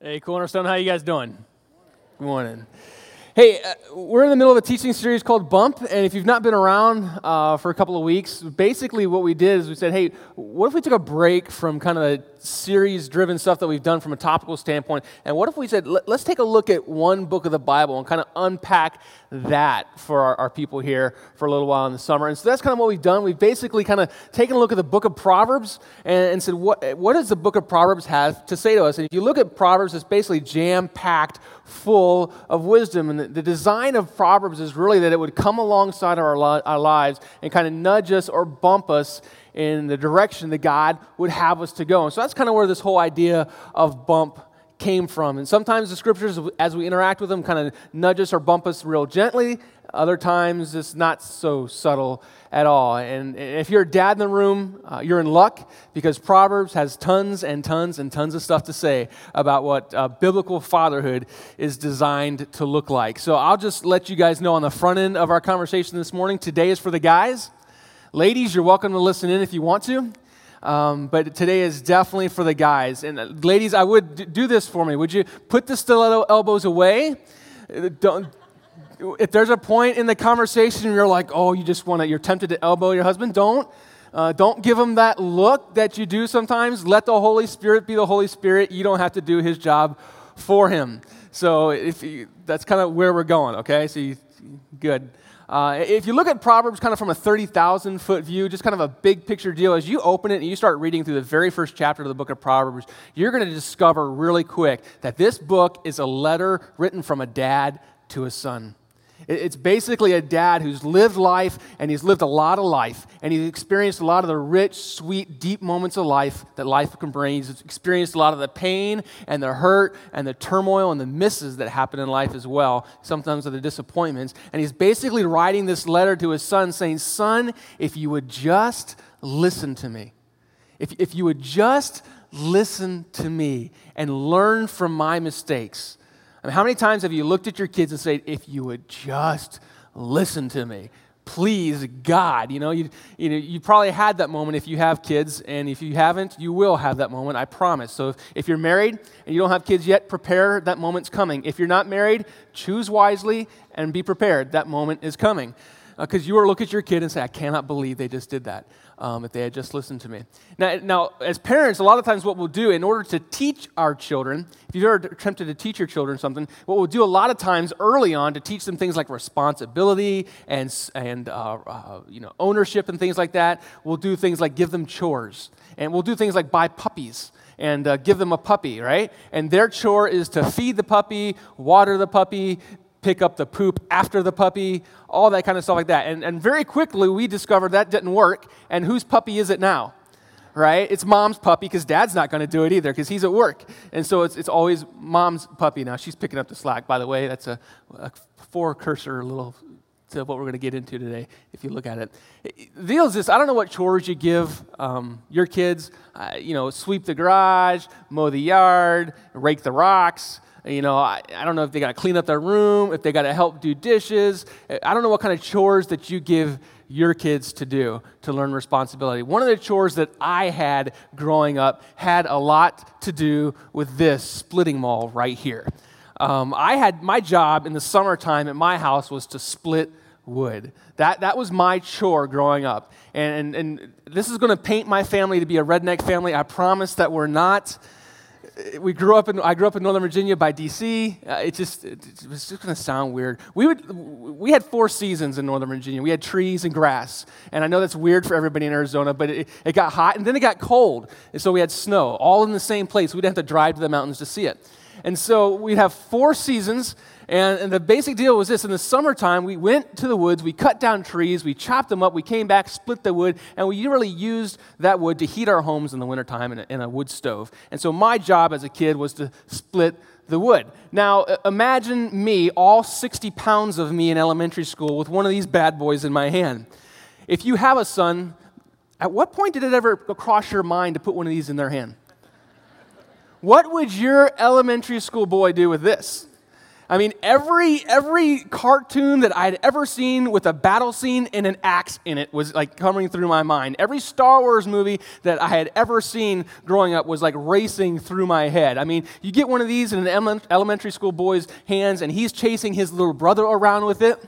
Hey, Cornerstone, how you guys doing? Good morning. Hey, we're in the middle of a teaching series called Bump, and if you've not been around for a couple of weeks, basically what we did is we said, hey, what if we took a break from kind of the series-driven stuff that we've done from a topical standpoint, and what if we said, let's take a look at one book of the Bible and kind of unpack that for our people here for a little while in the summer. And so that's kind of what we've done. We've basically kind of taken a look at the book of Proverbs and said, what does the book of Proverbs have to say to us? And if you look at Proverbs, it's basically jam-packed full of wisdom. And the design of Proverbs is really that it would come alongside our lives and kind of nudge us or bump us in the direction that God would have us to go. And so that's kind of where this whole idea of bump came from. And sometimes the scriptures, as we interact with them, kind of nudge us or bump us real gently. Other times it's not so subtle at all. And if you're a dad in the room, you're in luck, because Proverbs has tons and tons and tons of stuff to say about what biblical fatherhood is designed to look like. So I'll just let you guys know on the front end of our conversation this morning, today is for the guys. Ladies, you're welcome to listen in if you want to. But today is definitely for the guys. And ladies, I would do this for me. Would you put the stiletto elbows away? If there's a point in the conversation where you're like, oh, you're tempted to elbow your husband, don't give him that look that you do sometimes. Let the Holy Spirit be the Holy Spirit. You don't have to do his job for him. So that's kind of where we're going, okay? So good. If you look at Proverbs kind of from a 30,000-foot view, just kind of a big-picture deal, as you open it and you start reading through the very first chapter of the book of Proverbs, you're going to discover really quick that this book is a letter written from a dad to a son. It's basically a dad who's lived life, and he's lived a lot of life, and he's experienced a lot of the rich, sweet, deep moments of life that life can bring. He's experienced a lot of the pain and the hurt and the turmoil and the misses that happen in life as well, sometimes the disappointments. And he's basically writing this letter to his son saying, son, if you would just listen to me, if you would just listen to me and learn from my mistakes. I mean, how many times have you looked at your kids and said, if you would just listen to me, please, God? You probably had that moment if you have kids, and if you haven't, you will have that moment, I promise. So if you're married and you don't have kids yet, prepare, that moment's coming. If you're not married, choose wisely and be prepared. That moment is coming. Because you will look at your kid and say, I cannot believe they just did that, if they had just listened to me. Now, as parents, a lot of times what we'll do in order to teach our children, if you've ever attempted to teach your children something, what we'll do a lot of times early on to teach them things like responsibility and ownership and things like that, we'll do things like give them chores. And we'll do things like buy puppies and give them a puppy, right? And their chore is to feed the puppy, water the puppy, pick up the poop after the puppy, all that kind of stuff like that. And very quickly, we discovered that didn't work, and whose puppy is it now, right? It's mom's puppy, because dad's not going to do it either, because he's at work. And so it's always mom's puppy now. She's picking up the slack, by the way. That's a forecursor little to what we're going to get into today, if you look at it. The deal is this: I don't know what chores you give your kids. Sweep the garage, mow the yard, rake the rocks. I don't know if they got to clean up their room, if they got to help do dishes. I don't know what kind of chores that you give your kids to do to learn responsibility. One of the chores that I had growing up had a lot to do with this splitting mall right here. My job in the summertime at my house was to split wood. That was my chore growing up. And this is going to paint my family to be a redneck family. I promise that we're not. I grew up in Northern Virginia by D.C. It was just going to sound weird. We had four seasons in Northern Virginia. We had trees and grass, and I know that's weird for everybody in Arizona, but it got hot, and then it got cold, and so we had snow all in the same place. We didn't have to drive to the mountains to see it. And so we'd have four seasons, and the basic deal was this. In the summertime, we went to the woods, we cut down trees, we chopped them up, we came back, split the wood, and we really used that wood to heat our homes in the wintertime in a wood stove. And so my job as a kid was to split the wood. Now, imagine me, all 60 pounds of me in elementary school, with one of these bad boys in my hand. If you have a son, at what point did it ever cross your mind to put one of these in their hand? What would your elementary school boy do with this? I mean, every cartoon that I'd ever seen with a battle scene and an axe in it was like coming through my mind. Every Star Wars movie that I had ever seen growing up was like racing through my head. I mean, you get one of these in an elementary school boy's hands and he's chasing his little brother around with it.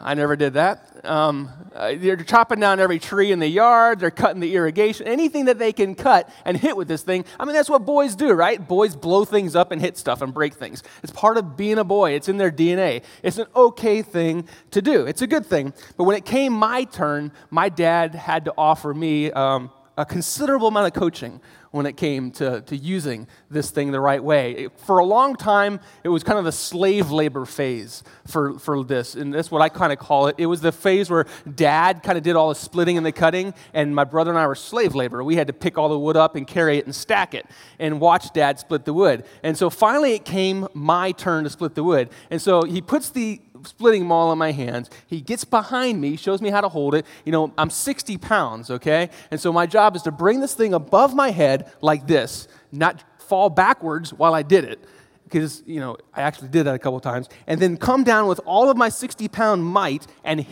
I never did that. They're chopping down every tree in the yard. They're cutting the irrigation. Anything that they can cut and hit with this thing. I mean, that's what boys do, right? Boys blow things up and hit stuff and break things. It's part of being a boy. It's in their DNA. It's an okay thing to do. It's a good thing. But when it came my turn, my dad had to offer me a considerable amount of coaching when it came to using this thing the right way. For a long time, it was kind of the slave labor phase for this, and that's what I kind of call it. It was the phase where Dad kind of did all the splitting and the cutting, and my brother and I were slave labor. We had to pick all the wood up and carry it and stack it and watch Dad split the wood. And so finally it came my turn to split the wood. And so he puts the splitting maul in my hands. He gets behind me, shows me how to hold it. You know, I'm 60 pounds, okay? And so my job is to bring this thing above my head like this, not fall backwards while I did it, because, you know, I actually did that a couple times, and then come down with all of my 60-pound might and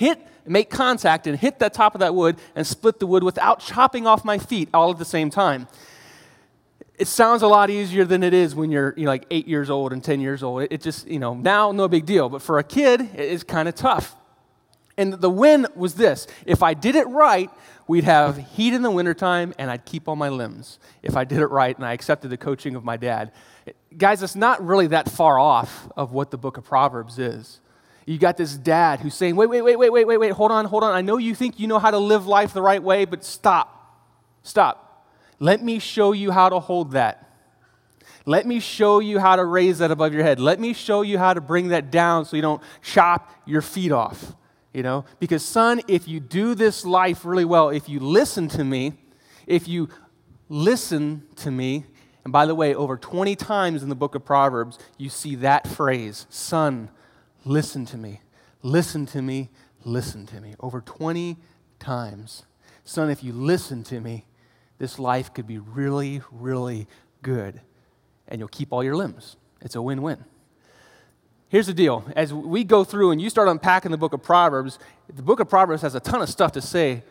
make contact and hit the top of that wood and split the wood without chopping off my feet all at the same time. It sounds a lot easier than it is when you're like 8 years old and 10 years old. It just, you know, now no big deal. But for a kid, it is kind of tough. And the win was this. If I did it right, we'd have heat in the wintertime and I'd keep all my limbs. If I did it right and I accepted the coaching of my dad. Guys, it's not really that far off of what the book of Proverbs is. You got this dad who's saying, wait, hold on. I know you think you know how to live life the right way, but stop. Let me show you how to hold that. Let me show you how to raise that above your head. Let me show you how to bring that down so you don't chop your feet off, you know? Because, son, if you do this life really well, if you listen to me, and by the way, over 20 times in the book of Proverbs, you see that phrase, son, listen to me, over 20 times. Son, if you listen to me, this life could be really, really good, and you'll keep all your limbs. It's a win-win. Here's the deal. As we go through and you start unpacking the book of Proverbs, the book of Proverbs has a ton of stuff to say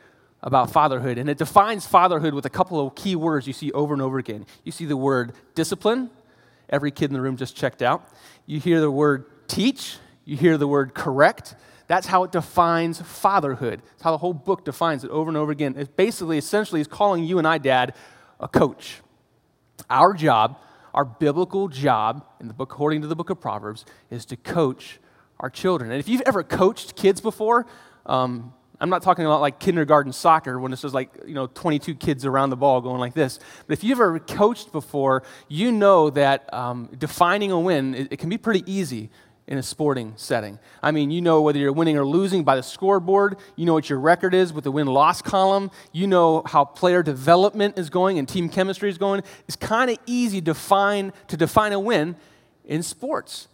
about fatherhood, and it defines fatherhood with a couple of key words you see over and over again. You see the word discipline. Every kid in the room just checked out. You hear the word teach. You hear the word correct. That's how it defines fatherhood. That's how the whole book defines it over and over again. It basically, essentially, is calling you and I, Dad, a coach. Our job, our biblical job, in the book, according to the book of Proverbs, is to coach our children. And if you've ever coached kids before, I'm not talking about like kindergarten soccer when it's just like, 22 kids around the ball going like this. But if you've ever coached before, you know that defining a win, it can be pretty easy in a sporting setting. I mean, you know whether you're winning or losing by the scoreboard. You know what your record is with the win-loss column. You know how player development is going and team chemistry is going. It's kind of easy to define a win in sports.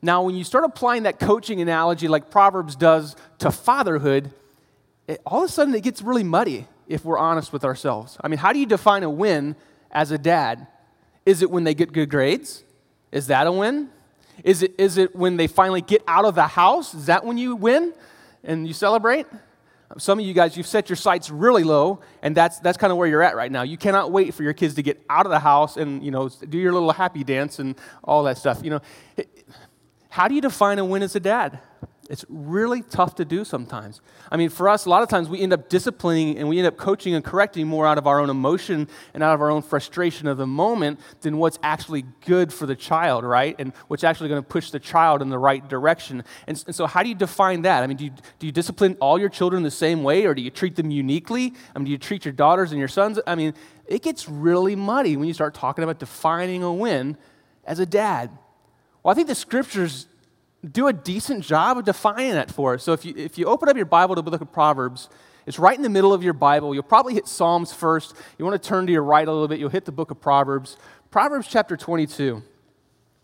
Now, when you start applying that coaching analogy like Proverbs does to fatherhood, all of a sudden it gets really muddy if we're honest with ourselves. I mean, how do you define a win as a dad? Is it when they get good grades? Is that a win? Is it when they finally get out of the house? Is that when you win and you celebrate? Some of you guys, you've set your sights really low, and that's kind of where you're at right now. You cannot wait for your kids to get out of the house and, do your little happy dance and all that stuff. How do you define a win as a dad? It's really tough to do sometimes. I mean, for us, a lot of times we end up disciplining and we end up coaching and correcting more out of our own emotion and out of our own frustration of the moment than what's actually good for the child, right? And what's actually going to push the child in the right direction. And so how do you define that? I mean, do you discipline all your children the same way, or do you treat them uniquely? I mean, do you treat your daughters and your sons? I mean, it gets really muddy when you start talking about defining a win as a dad. Well, I think the scriptures do a decent job of defining that for us. So if you open up your Bible to the book of Proverbs, it's right in the middle of your Bible. You'll probably hit Psalms first. You want to turn to your right a little bit. You'll hit the book of Proverbs. Proverbs chapter 22.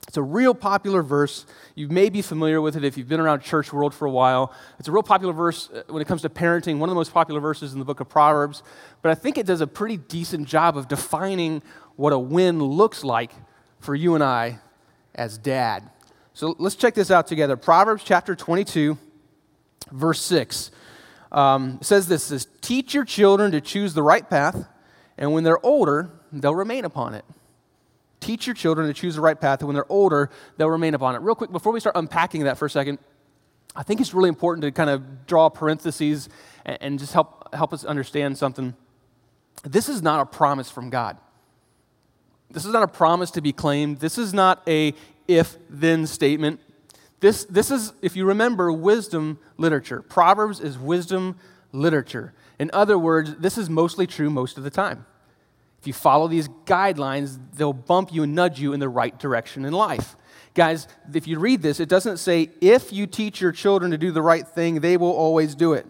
It's a real popular verse. You may be familiar with it if you've been around church world for a while. It's a real popular verse when it comes to parenting, one of the most popular verses in the book of Proverbs. But I think it does a pretty decent job of defining what a win looks like for you and I as dad. So let's check this out together. Proverbs chapter 22, verse 6. It says this, teach your children to choose the right path, and when they're older, they'll remain upon it. Teach your children to choose the right path, and when they're older, they'll remain upon it. Real quick, before we start unpacking that for a second, I think it's really important to kind of draw parentheses and just help us understand something. This is not a promise from God. This is not a promise to be claimed. This is not a if-then statement. This is, if you remember, wisdom literature. Proverbs is wisdom literature. In other words, this is mostly true most of the time. If you follow these guidelines, they'll bump you and nudge you in the right direction in life. Guys, if you read this, it doesn't say, if you teach your children to do the right thing, they will always do it.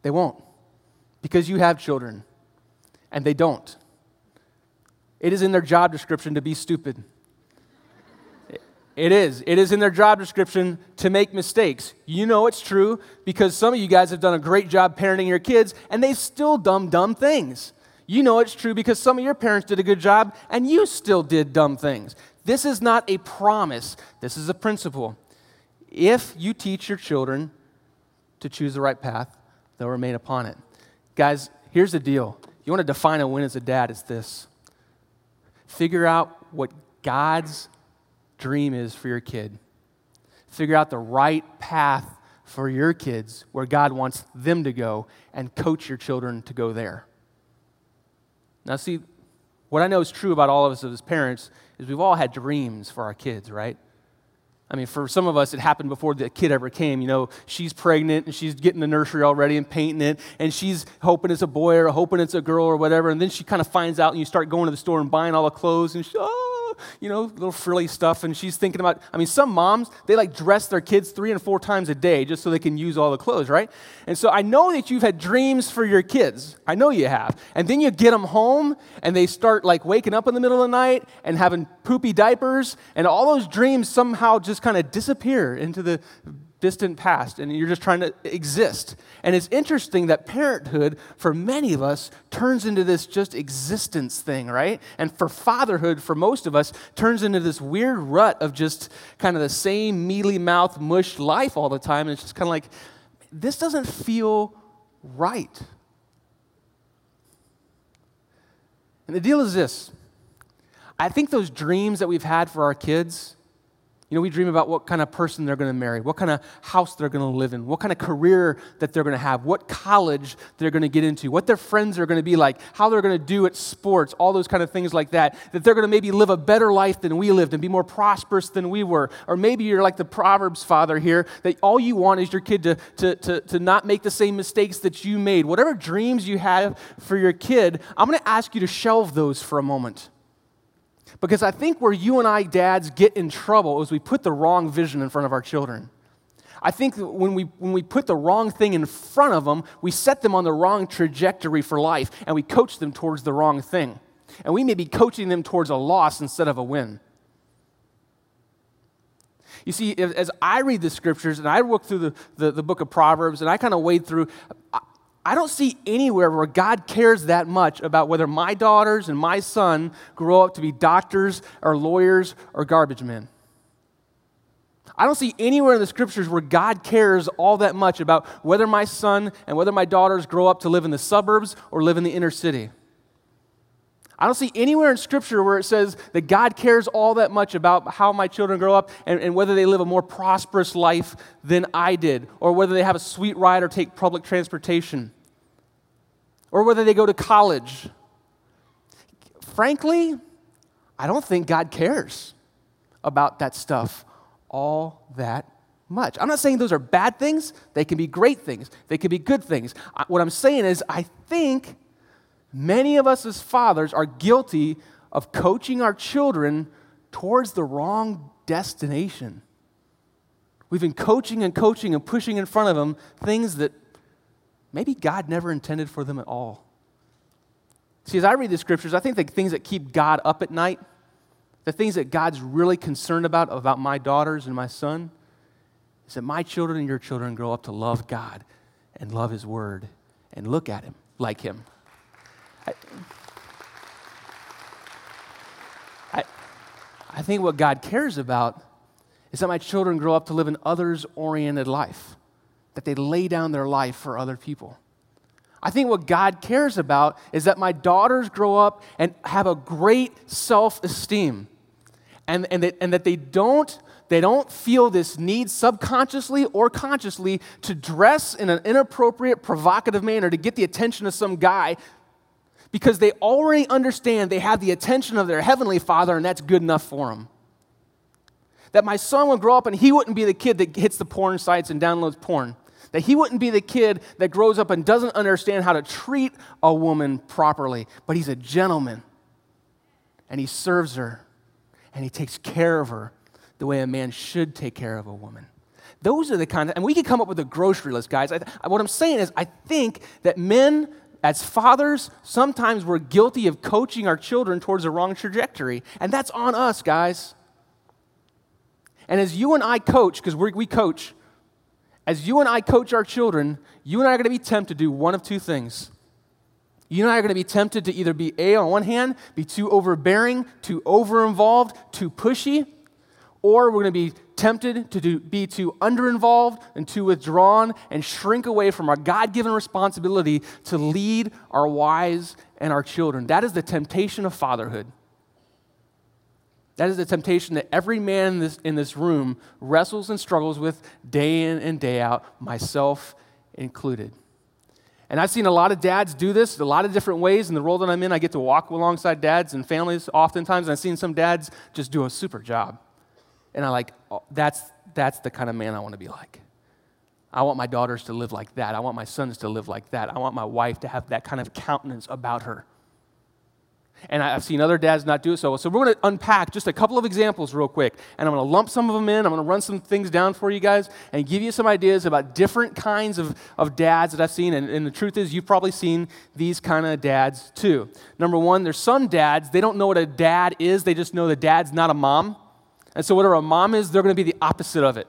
They won't, because you have children, and they don't. It is in their job description to be stupid. It is. It is in their job description to make mistakes. You know it's true because some of you guys have done a great job parenting your kids and they've still done dumb things. You know it's true because some of your parents did a good job and you still did dumb things. This is not a promise. This is a principle. If you teach your children to choose the right path, they'll remain upon it. Guys, here's the deal. You want to define a win as a dad, it's this. Figure out what God's dream is for your kid. Figure out the right path for your kids where God wants them to go and coach your children to go there. Now see, what I know is true about all of us as parents is we've all had dreams for our kids, right? I mean, for some of us, it happened before the kid ever came. You know, she's pregnant and she's getting the nursery already and painting it and she's hoping it's a boy or hoping it's a girl or whatever, and then she kind of finds out and you start going to the store and buying all the clothes and she, you know, little frilly stuff, and she's thinking about, I mean, some moms, they like dress their kids 3 and 4 times a day just so they can use all the clothes, right? And so I know that you've had dreams for your kids. I know you have. And then you get them home, and they start like waking up in the middle of the night and having poopy diapers, and all those dreams somehow just kind of disappear into the distant past, and you're just trying to exist. And it's interesting that parenthood, for many of us, turns into this just existence thing, right? And for fatherhood, for most of us, turns into this weird rut of just kind of the same mealy-mouthed, mush life all the time. And it's just kind of like, this doesn't feel right. And the deal is this. I think those dreams that we've had for our kids, you know, we dream about what kind of person they're going to marry, what kind of house they're going to live in, what kind of career that they're going to have, what college they're going to get into, what their friends are going to be like, how they're going to do at sports, all those kind of things like that, that they're going to maybe live a better life than we lived and be more prosperous than we were. Or maybe you're like the Proverbs father here, that all you want is your kid to not make the same mistakes that you made. Whatever dreams you have for your kid, I'm going to ask you to shelve those for a moment. Because I think where you and I dads get in trouble is we put the wrong vision in front of our children. I think when we put the wrong thing in front of them, we set them on the wrong trajectory for life, and we coach them towards the wrong thing. And we may be coaching them towards a loss instead of a win. You see, as I read the scriptures, and I look through the book of Proverbs, and I kind of wade through, I don't see anywhere where God cares that much about whether my daughters and my son grow up to be doctors or lawyers or garbage men. I don't see anywhere in the scriptures where God cares all that much about whether my son and whether my daughters grow up to live in the suburbs or live in the inner city. I don't see anywhere in scripture where it says that God cares all that much about how my children grow up and whether they live a more prosperous life than I did, or whether they have a sweet ride or take public transportation, or whether they go to college. Frankly, I don't think God cares about that stuff all that much. I'm not saying those are bad things. They can be great things. They can be good things. What I'm saying is I think many of us as fathers are guilty of coaching our children towards the wrong destination. We've been coaching and pushing in front of them things that maybe God never intended for them at all. See, as I read the scriptures, I think the things that keep God up at night, the things that God's really concerned about my daughters and my son, is that my children and your children grow up to love God and love His Word and look at Him like Him. I, I think what God cares about is that my children grow up to live an others-oriented life, that they lay down their life for other people. I think what God cares about is that my daughters grow up and have a great self-esteem, and that they don't feel this need subconsciously or consciously to dress in an inappropriate, provocative manner to get the attention of some guy, because they already understand they have the attention of their Heavenly Father, and that's good enough for them. That my son would grow up and he wouldn't be the kid that hits the porn sites and downloads porn. That he wouldn't be the kid that grows up and doesn't understand how to treat a woman properly, but he's a gentleman, and he serves her, and he takes care of her the way a man should take care of a woman. Those are the kind of, and we could come up with a grocery list, guys. What I'm saying is I think that men, as fathers, sometimes we're guilty of coaching our children towards the wrong trajectory, and that's on us, guys. And as you and I coach, because we coach, as you and I coach our children, you and I are going to be tempted to do one of two things. You and I are going to be tempted to either be A, on one hand, be too overbearing, too over-involved, too pushy, or we're going to be tempted to be too under-involved and too withdrawn and shrink away from our God-given responsibility to lead our wives and our children. That is the temptation of fatherhood. That is the temptation that every man in this room wrestles and struggles with day in and day out, myself included. And I've seen a lot of dads do this a lot of different ways. In the role that I'm in, I get to walk alongside dads and families oftentimes, and I've seen some dads just do a super job. And I'm like, oh, that's the kind of man I want to be like. I want my daughters to live like that. I want my sons to live like that. I want my wife to have that kind of countenance about her. And I've seen other dads not do it so well. So we're going to unpack just a couple of examples real quick. And I'm going to lump some of them in. I'm going to run some things down for you guys and give you some ideas about different kinds of dads that I've seen. And the truth is, you've probably seen these kind of dads too. Number one, there's some dads, they don't know what a dad is. They just know the dad's not a mom. And so whatever a mom is, they're going to be the opposite of it.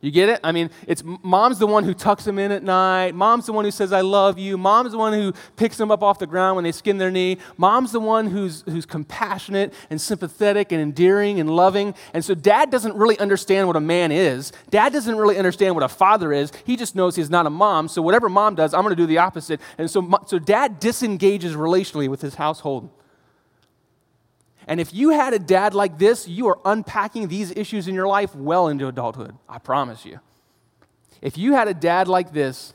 You get it? I mean, it's mom's the one who tucks them in at night. Mom's the one who says, I love you. Mom's the one who picks them up off the ground when they skin their knee. Mom's the one who's compassionate and sympathetic and endearing and loving. And so dad doesn't really understand what a man is. Dad doesn't really understand what a father is. He just knows he's not a mom. So whatever mom does, I'm going to do the opposite. And so dad disengages relationally with his household. And if you had a dad like this, you are unpacking these issues in your life well into adulthood, I promise you. If you had a dad like this,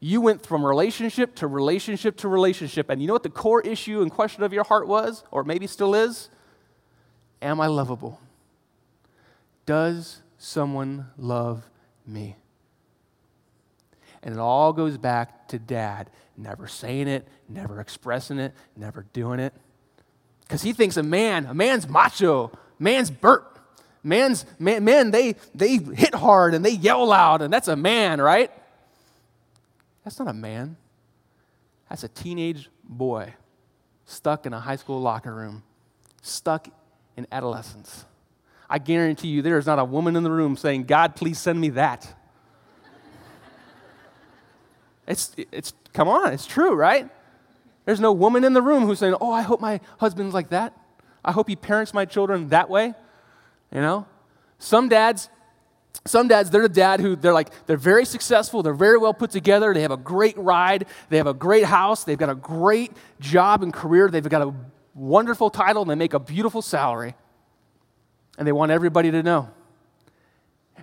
you went from relationship to relationship to relationship, and you know what the core issue and question of your heart was, or maybe still is? Am I lovable? Does someone love me? And it all goes back to dad, never saying it, never expressing it, never doing it. Because he thinks a man's macho, man's burp, men, they hit hard and they yell loud, and that's a man, right? That's not a man. That's a teenage boy stuck in a high school locker room, stuck in adolescence. I guarantee you there is not a woman in the room saying, God, please send me that. It's come on, it's true, right? There's no woman in the room who's saying, oh, I hope my husband's like that. I hope he parents my children that way. You know? Some dads, they're the dad who, they're very successful, they're very well put together, they have a great ride, they have a great house, they've got a great job and career, they've got a wonderful title, and they make a beautiful salary. And they want everybody to know.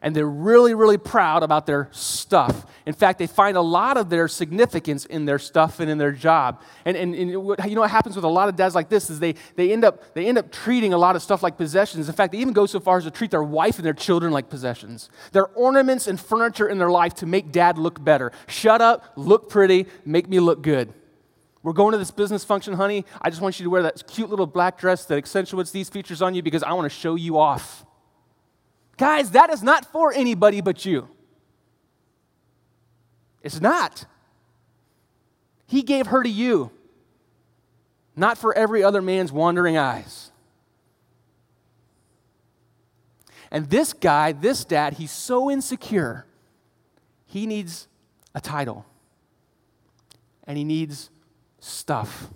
And they're really, really proud about their stuff. In fact, they find a lot of their significance in their stuff and in their job. And you know what happens with a lot of dads like this is they end up treating a lot of stuff like possessions. In fact, they even go so far as to treat their wife and their children like possessions. Their ornaments and furniture in their life to make dad look better. Shut up, look pretty, make me look good. We're going to this business function, honey. I just want you to wear that cute little black dress that accentuates these features on you because I want to show you off. Guys, that is not for anybody but you. It's not. He gave her to you, not for every other man's wandering eyes. And this guy, this dad, he's so insecure, he needs a title. And he needs stuff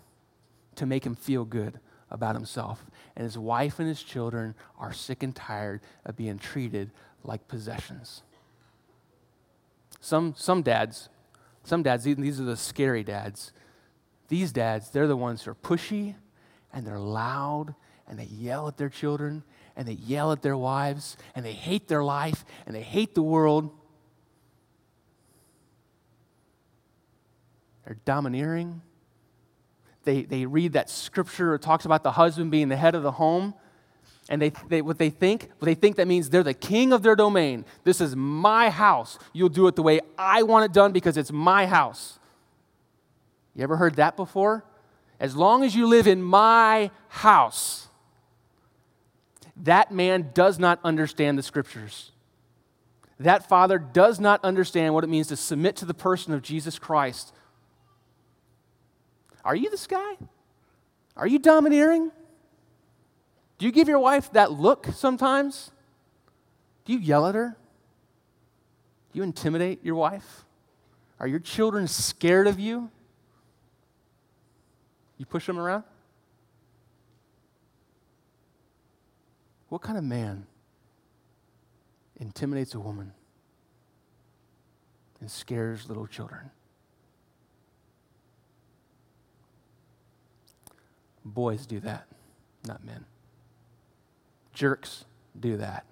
to make him feel good about himself, and his wife and his children are sick and tired of being treated like possessions. Some dads, these are the scary dads. These dads, they're the ones who are pushy, and they're loud, and they yell at their children, and they yell at their wives, and they hate their life, and they hate the world. They're domineering. They read that scripture that talks about the husband being the head of the home, and they think that means they're the king of their domain. This is my house. You'll do it the way I want it done because it's my house. You ever heard that before? As long as you live in my house. That man does not understand the scriptures. That father does not understand what it means to submit to the person of Jesus Christ. Are you this guy? Are you domineering? Do you give your wife that look sometimes? Do you yell at her? Do you intimidate your wife? Are your children scared of you? You push them around? What kind of man intimidates a woman and scares little children? Boys do that, not men. Jerks do that.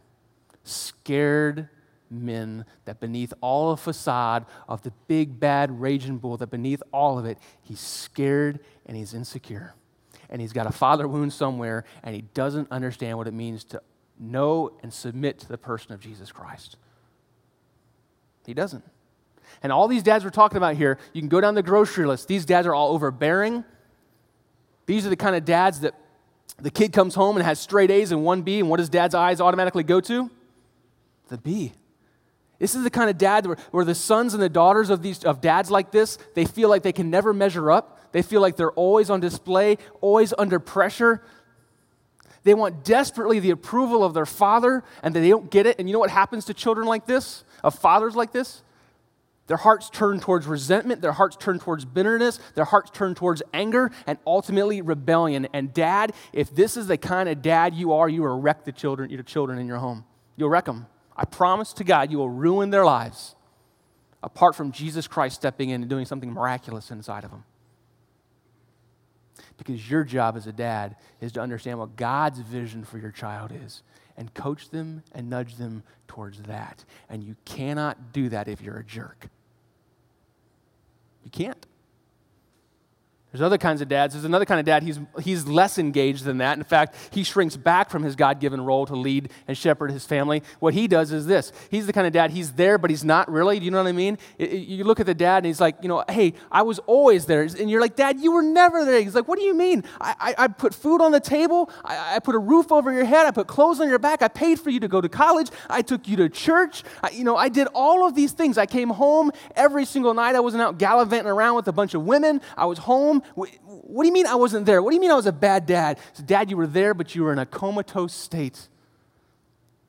Scared men that beneath all the facade of the big, bad, raging bull, that beneath all of it, he's scared and he's insecure. And he's got a father wound somewhere, and he doesn't understand what it means to know and submit to the person of Jesus Christ. He doesn't. And all these dads we're talking about here, you can go down the grocery list. These dads are all overbearing. These are the kind of dads that the kid comes home and has straight A's and one B, and what does dad's eyes automatically go to? The B. This is the kind of dad where the sons and the daughters of dads like this, they feel like they can never measure up. They feel like they're always on display, always under pressure. They want desperately the approval of their father, and they don't get it. And you know what happens to children like this, of fathers like this? Their hearts turn towards resentment. Their hearts turn towards bitterness. Their hearts turn towards anger and ultimately rebellion. And dad, if this is the kind of dad you are, you will wreck your children in your home. You'll wreck them. I promise to God, you will ruin their lives apart from Jesus Christ stepping in and doing something miraculous inside of them. Because your job as a dad is to understand what God's vision for your child is and coach them and nudge them towards that. And you cannot do that if you're a jerk. You can't. There's other kinds of dads. There's another kind of dad, he's less engaged than that. In fact, he shrinks back from his God-given role to lead and shepherd his family. What he does is this. He's the kind of dad, he's there, but he's not really. Do you know what I mean? You look at the dad, and he's like, you know, hey, I was always there. And you're like, Dad, you were never there. He's like, what do you mean? I put food on the table. I put a roof over your head. I put clothes on your back. I paid for you to go to college. I took you to church. I did all of these things. I came home every single night. I wasn't out gallivanting around with a bunch of women. I was home. What do you mean I wasn't there? What do you mean I was a bad dad? So, Dad, you were there, but you were in a comatose state.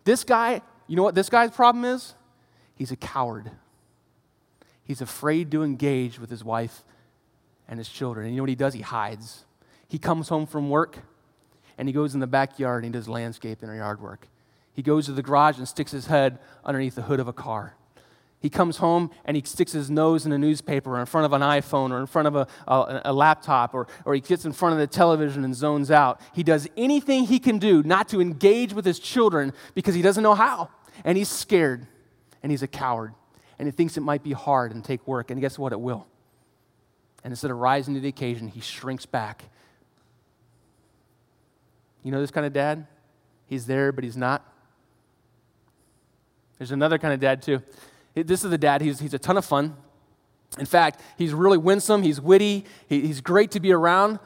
This guy, you know what this guy's problem is? He's a coward. He's afraid to engage with his wife and his children. And you know what he does? He hides. He comes home from work, and he goes in the backyard, and he does landscaping or yard work. He goes to the garage and sticks his head underneath the hood of a car. He comes home and he sticks his nose in a newspaper or in front of an iPhone or in front of a laptop or he gets in front of the television and zones out. He does anything he can do not to engage with his children because he doesn't know how. And he's scared and he's a coward and he thinks it might be hard and take work. And guess what? It will. And instead of rising to the occasion, he shrinks back. You know this kind of dad? He's there, but he's not. There's another kind of dad too. This is the dad. He's a ton of fun. In fact, he's really winsome. He's witty. He's great to be around.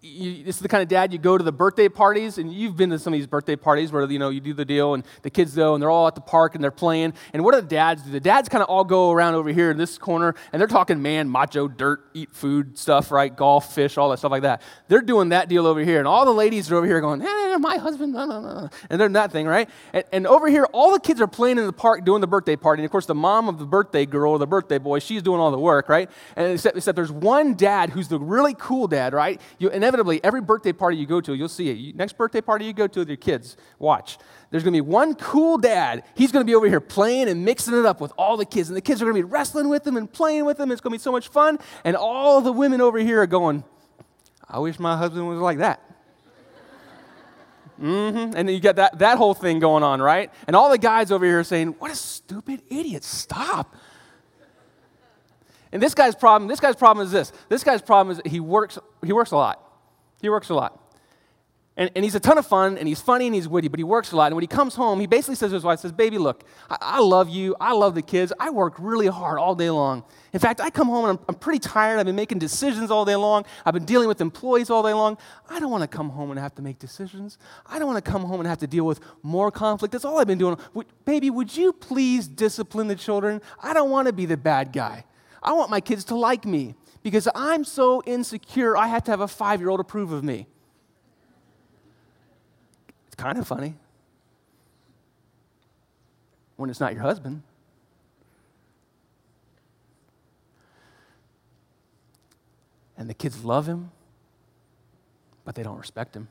This is the kind of dad you go to the birthday parties, and you've been to some of these birthday parties where you do the deal, and the kids go, and they're all at the park, and they're playing. And what do the dads do? The dads kind of all go around over here in this corner, and they're talking man, macho, dirt, eat food stuff, right? Golf, fish, all that stuff like that. They're doing that deal over here, and all the ladies are over here going, my husband, no. And they're that thing, right? And over here, all the kids are playing in the park doing the birthday party. And of course, the mom of the birthday girl or the birthday boy, she's doing all the work, right? And except there's one dad who's the really cool dad, right? And inevitably, every birthday party you go to, you'll see it. Next birthday party you go to with your kids, watch. There's going to be one cool dad. He's going to be over here playing and mixing it up with all the kids. And the kids are going to be wrestling with them and playing with them. It's going to be so much fun. And all the women over here are going, I wish my husband was like that. Mm-hmm. And then you got that whole thing going on, right? And all the guys over here are saying, what a stupid idiot. Stop. And this guy's problem is this. This guy's problem is he works a lot. He works a lot. And he's a ton of fun, and he's funny, and he's witty, but he works a lot. And when he comes home, he basically says to his wife, says, baby, look, I love you. I love the kids. I work really hard all day long. In fact, I come home, and I'm pretty tired. I've been making decisions all day long. I've been dealing with employees all day long. I don't want to come home and have to make decisions. I don't want to come home and have to deal with more conflict. That's all I've been doing. Baby, would you please discipline the children? I don't want to be the bad guy. I want my kids to like me because I'm so insecure I have to have a 5-year-old approve of me. It's kind of funny when it's not your husband. And the kids love him, but they don't respect him.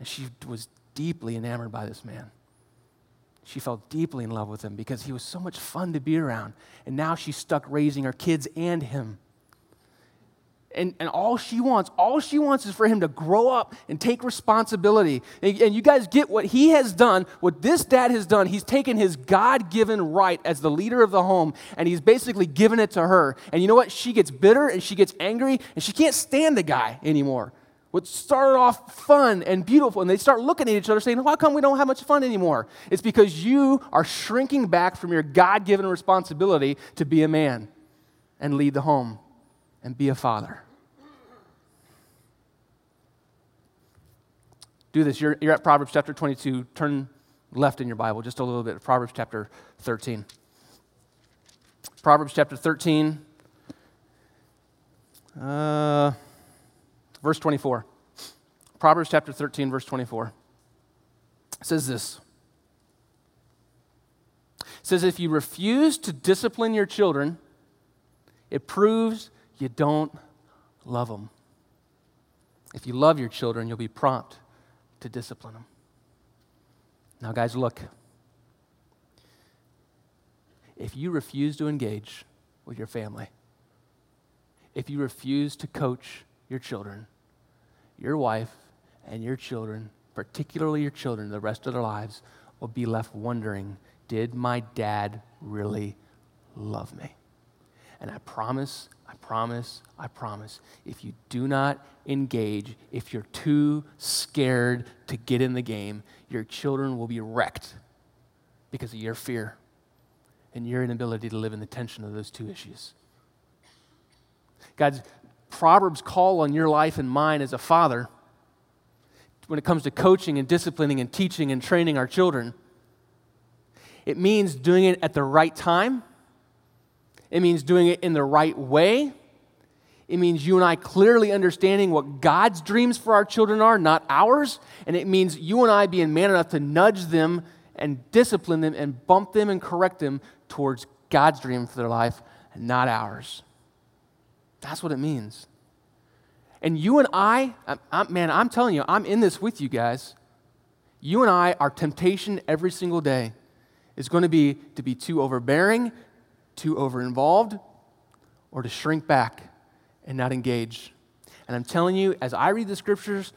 And she was deeply enamored by this man. She fell deeply in love with him because he was so much fun to be around. And now she's stuck raising her kids and him. And all she wants is for him to grow up and take responsibility. And you guys get what he has done, what this dad has done. He's taken his God-given right as the leader of the home, and he's basically given it to her. And you know what? She gets bitter, and she gets angry, and she can't stand the guy anymore. What started off fun and beautiful, and they start looking at each other saying, how come we don't have much fun anymore? It's because you are shrinking back from your God-given responsibility to be a man and lead the home and be a father. Do this. You're at Proverbs chapter 22. Turn left in your Bible just a little bit. Proverbs chapter 13. Proverbs chapter 13. Verse 24, Proverbs chapter 13, verse 24, says this. It says, if you refuse to discipline your children, it proves you don't love them. If you love your children, you'll be prompt to discipline them. Now, guys, look. If you refuse to engage with your family, if you refuse to coach your children, your wife, and your children, particularly your children, the rest of their lives, will be left wondering, did my dad really love me? And I promise, if you do not engage, if you're too scared to get in the game, your children will be wrecked because of your fear and your inability to live in the tension of those two issues. God's Proverbs call on your life and mine as a father when it comes to coaching and disciplining and teaching and training our children. It means doing it at the right time. It means doing it in the right way. It means you and I clearly understanding what God's dreams for our children are, not ours. And it means you and I being man enough to nudge them and discipline them and bump them and correct them towards God's dream for their life, and not ours. That's what it means. And you and I'm telling you, I'm in this with you guys. You and I, our temptation every single day is going to be too overbearing, too over-involved, or to shrink back and not engage. And I'm telling you, as I read the scriptures,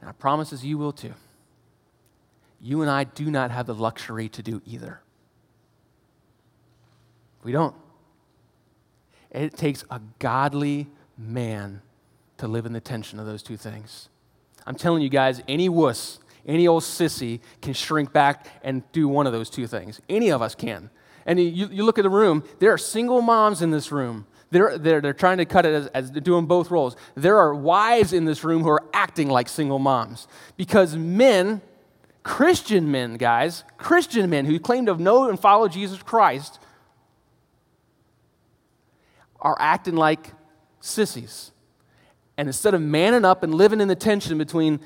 and I promise as you will too, you and I do not have the luxury to do either. We don't. It takes a godly man to live in the tension of those two things. I'm telling you guys, any wuss, any old sissy can shrink back and do one of those two things. Any of us can. And you look at the room, there are single moms in this room. They're trying to cut it as doing both roles. There are wives in this room who are acting like single moms because men, Christian men, guys, Christian men who claim to know and follow Jesus Christ are acting like sissies. And instead of manning up and living in the tension between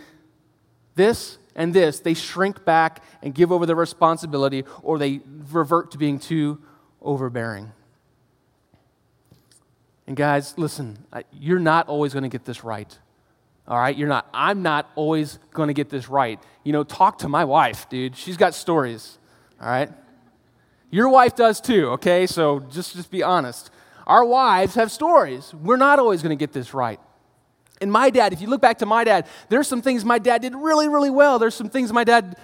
this and this, they shrink back and give over their responsibility, or they revert to being too overbearing. And guys, listen, you're not always going to get this right. All right, you're not. I'm not always going to get this right. You know, talk to my wife, dude. She's got stories. All right, your wife does too. Okay, so just be honest. Our wives have stories. We're not always going to get this right. And my dad, if you look back to my dad, there's some things my dad did really, really well. There's some things my dad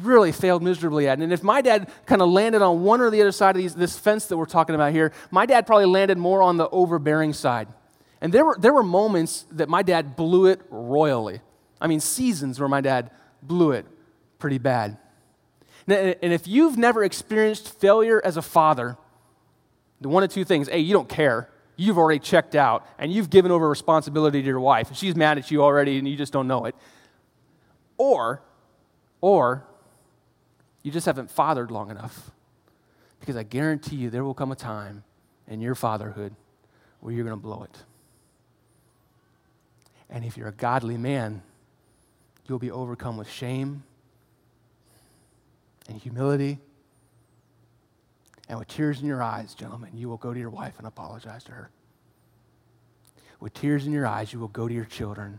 really failed miserably at. And if my dad kind of landed on one or the other side of this fence that we're talking about here, my dad probably landed more on the overbearing side. And there were moments that my dad blew it royally. I mean, seasons where my dad blew it pretty bad. And if you've never experienced failure as a father, one of two things: A, you don't care. You've already checked out, and you've given over responsibility to your wife, and she's mad at you already, and you just don't know it. Or you just haven't fathered long enough. Because I guarantee you there will come a time in your fatherhood where you're going to blow it. And if you're a godly man, you'll be overcome with shame and humility. And with tears in your eyes, gentlemen, you will go to your wife and apologize to her. With tears in your eyes, you will go to your children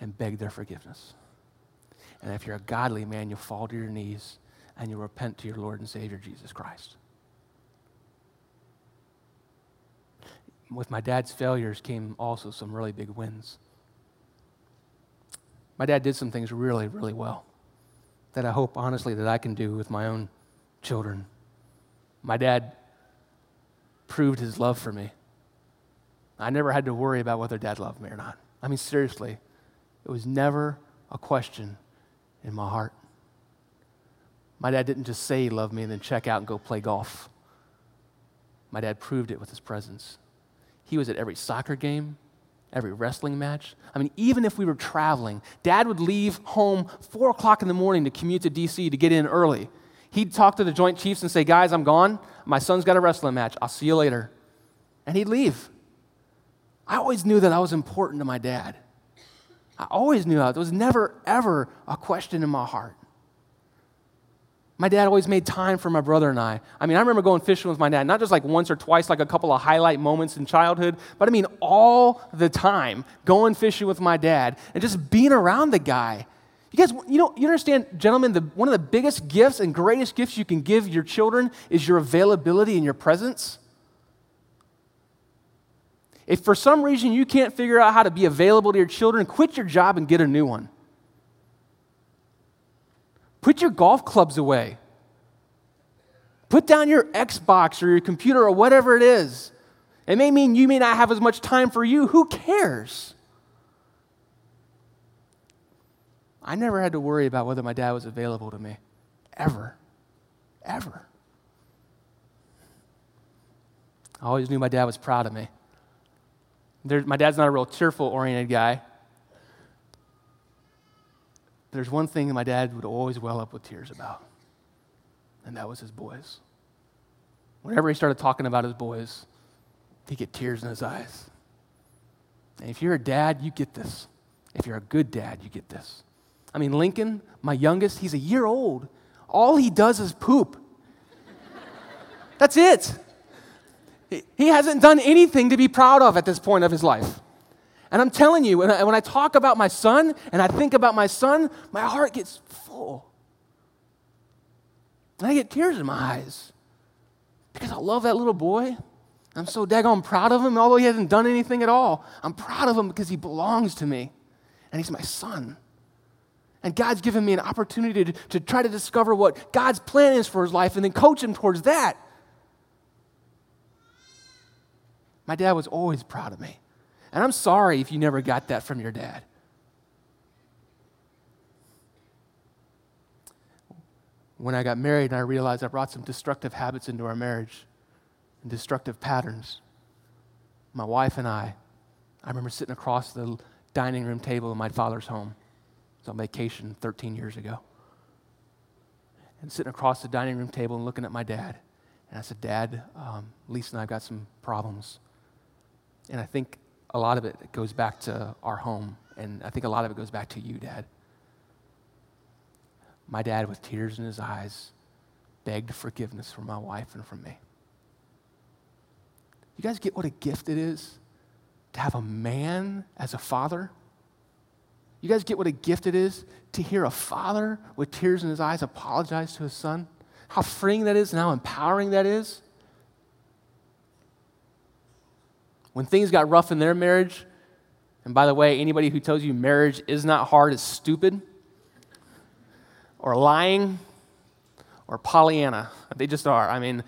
and beg their forgiveness. And if you're a godly man, you'll fall to your knees and you'll repent to your Lord and Savior, Jesus Christ. With my dad's failures came also some really big wins. My dad did some things really, really well that I hope, honestly, that I can do with my own children. My dad proved his love for me. I never had to worry about whether dad loved me or not. I mean, seriously, it was never a question in my heart. My dad didn't just say he loved me and then check out and go play golf. My dad proved it with his presence. He was at every soccer game, every wrestling match. I mean, even if we were traveling, dad would leave home 4 o'clock in the morning to commute to D.C. to get in early. He'd talk to the Joint Chiefs and say, "Guys, I'm gone. My son's got a wrestling match. I'll see you later." And he'd leave. I always knew that I was important to my dad. I always knew that. There was never, ever a question in my heart. My dad always made time for my brother and I. I mean, I remember going fishing with my dad, not just like once or twice, like a couple of highlight moments in childhood, but I mean all the time, going fishing with my dad and just being around the guy. You guys, you understand, gentlemen, one of the biggest gifts and greatest gifts you can give your children is your availability and your presence. If for some reason you can't figure out how to be available to your children, quit your job and get a new one. Put your golf clubs away. Put down your Xbox or your computer or whatever it is. It may mean you may not have as much time for you. Who cares? I never had to worry about whether my dad was available to me, ever, ever. I always knew my dad was proud of me. My dad's not a real cheerful-oriented guy. There's one thing that my dad would always well up with tears about, and that was his boys. Whenever he started talking about his boys, he'd get tears in his eyes. And if you're a dad, you get this. If you're a good dad, you get this. I mean, Lincoln, my youngest, he's a year old. All he does is poop. That's it. He hasn't done anything to be proud of at this point of his life. And I'm telling you, when I talk about my son and I think about my son, my heart gets full. And I get tears in my eyes because I love that little boy. I'm so daggone proud of him, although he hasn't done anything at all. I'm proud of him because he belongs to me, and he's my son. And God's given me an opportunity to try to discover what God's plan is for his life and then coach him towards that. My dad was always proud of me. And I'm sorry if you never got that from your dad. When I got married and I realized I brought some destructive habits into our marriage and destructive patterns, my wife and I remember sitting across the dining room table in my father's home. I was on vacation 13 years ago. And sitting across the dining room table and looking at my dad. And I said, "Dad, Lisa and I have got some problems." And I think a lot of it goes back to our home. And I think a lot of it goes back to you, Dad. My dad, with tears in his eyes, begged forgiveness from my wife and from me. You guys get what a gift it is to have a man as a father? You guys get what a gift it is to hear a father with tears in his eyes apologize to his son? How freeing that is and how empowering that is. When things got rough in their marriage, and by the way, anybody who tells you marriage is not hard is stupid, or lying, or Pollyanna. They just are. I mean,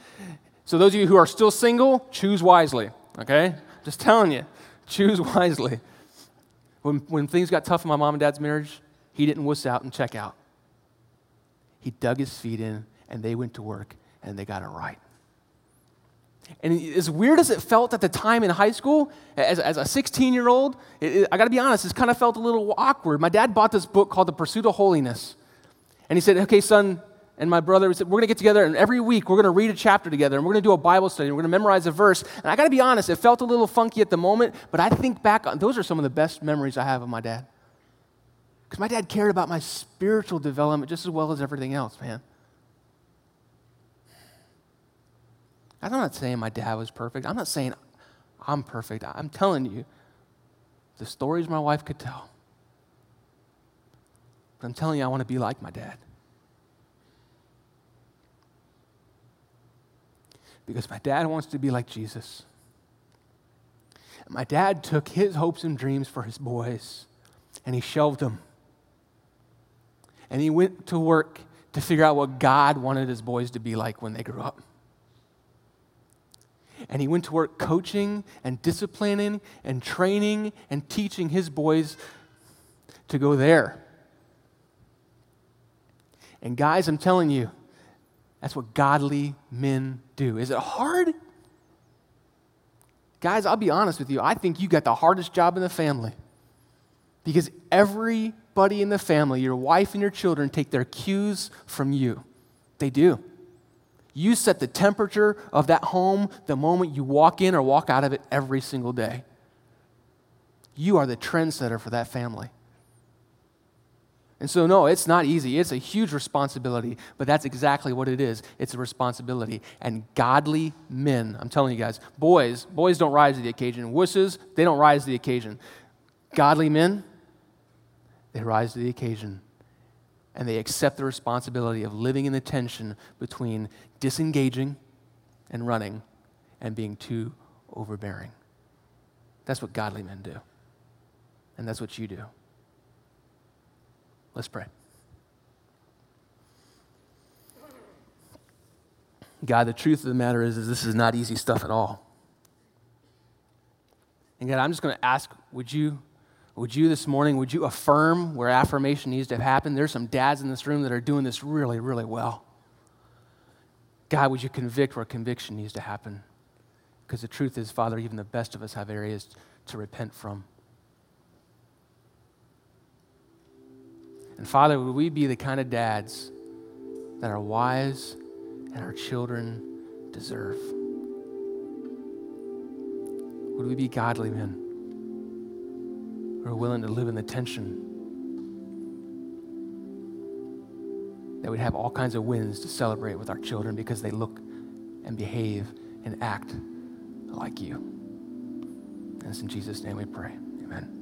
so those of you who are still single, choose wisely, okay? Just telling you, choose wisely. When things got tough in my mom and dad's marriage, he didn't wuss out and check out. He dug his feet in, and they went to work, and they got it right. And as weird as it felt at the time in high school, as a 16-year-old, I got to be honest, it kind of felt a little awkward. My dad bought this book called The Pursuit of Holiness. And he said, okay, son, and my brother, we said, we're going to get together, and every week we're going to read a chapter together, and we're going to do a Bible study, and we're going to memorize a verse. And I got to be honest, it felt a little funky at the moment, but I think back on those are some of the best memories I have of my dad. Because my dad cared about my spiritual development just as well as everything else, man. I'm not saying my dad was perfect. I'm not saying I'm perfect. I'm telling you the stories my wife could tell. But I'm telling you, I want to be like my dad. Because my dad wants to be like Jesus. And my dad took his hopes and dreams for his boys, and he shelved them. And he went to work to figure out what God wanted his boys to be like when they grew up. And he went to work coaching and disciplining and training and teaching his boys to go there. And guys, I'm telling you, that's what godly men do. Is it hard? Guys, I'll be honest with you. I think you got the hardest job in the family. Because everybody in the family, your wife and your children, take their cues from you. They do. You set the temperature of that home the moment you walk in or walk out of it every single day. You are the trendsetter for that family. And so, no, it's not easy. It's a huge responsibility, but that's exactly what it is. It's a responsibility. And godly men, I'm telling you guys, boys don't rise to the occasion. Wusses, they don't rise to the occasion. Godly men, they rise to the occasion. And they accept the responsibility of living in the tension between disengaging and running and being too overbearing. That's what godly men do. And that's what you do. Let's pray. God, the truth of the matter is this is not easy stuff at all. And God, I'm just going to ask, would you this morning, would you affirm where affirmation needs to happen? There's some dads in this room that are doing this really, really well. God, would you convict where conviction needs to happen? Because the truth is, Father, even the best of us have areas to repent from. And Father, would we be the kind of dads that are wise and our children deserve? Would we be godly men who are willing to live in the tension? That we'd have all kinds of wins to celebrate with our children because they look and behave and act like you. And it's in Jesus' name we pray. Amen.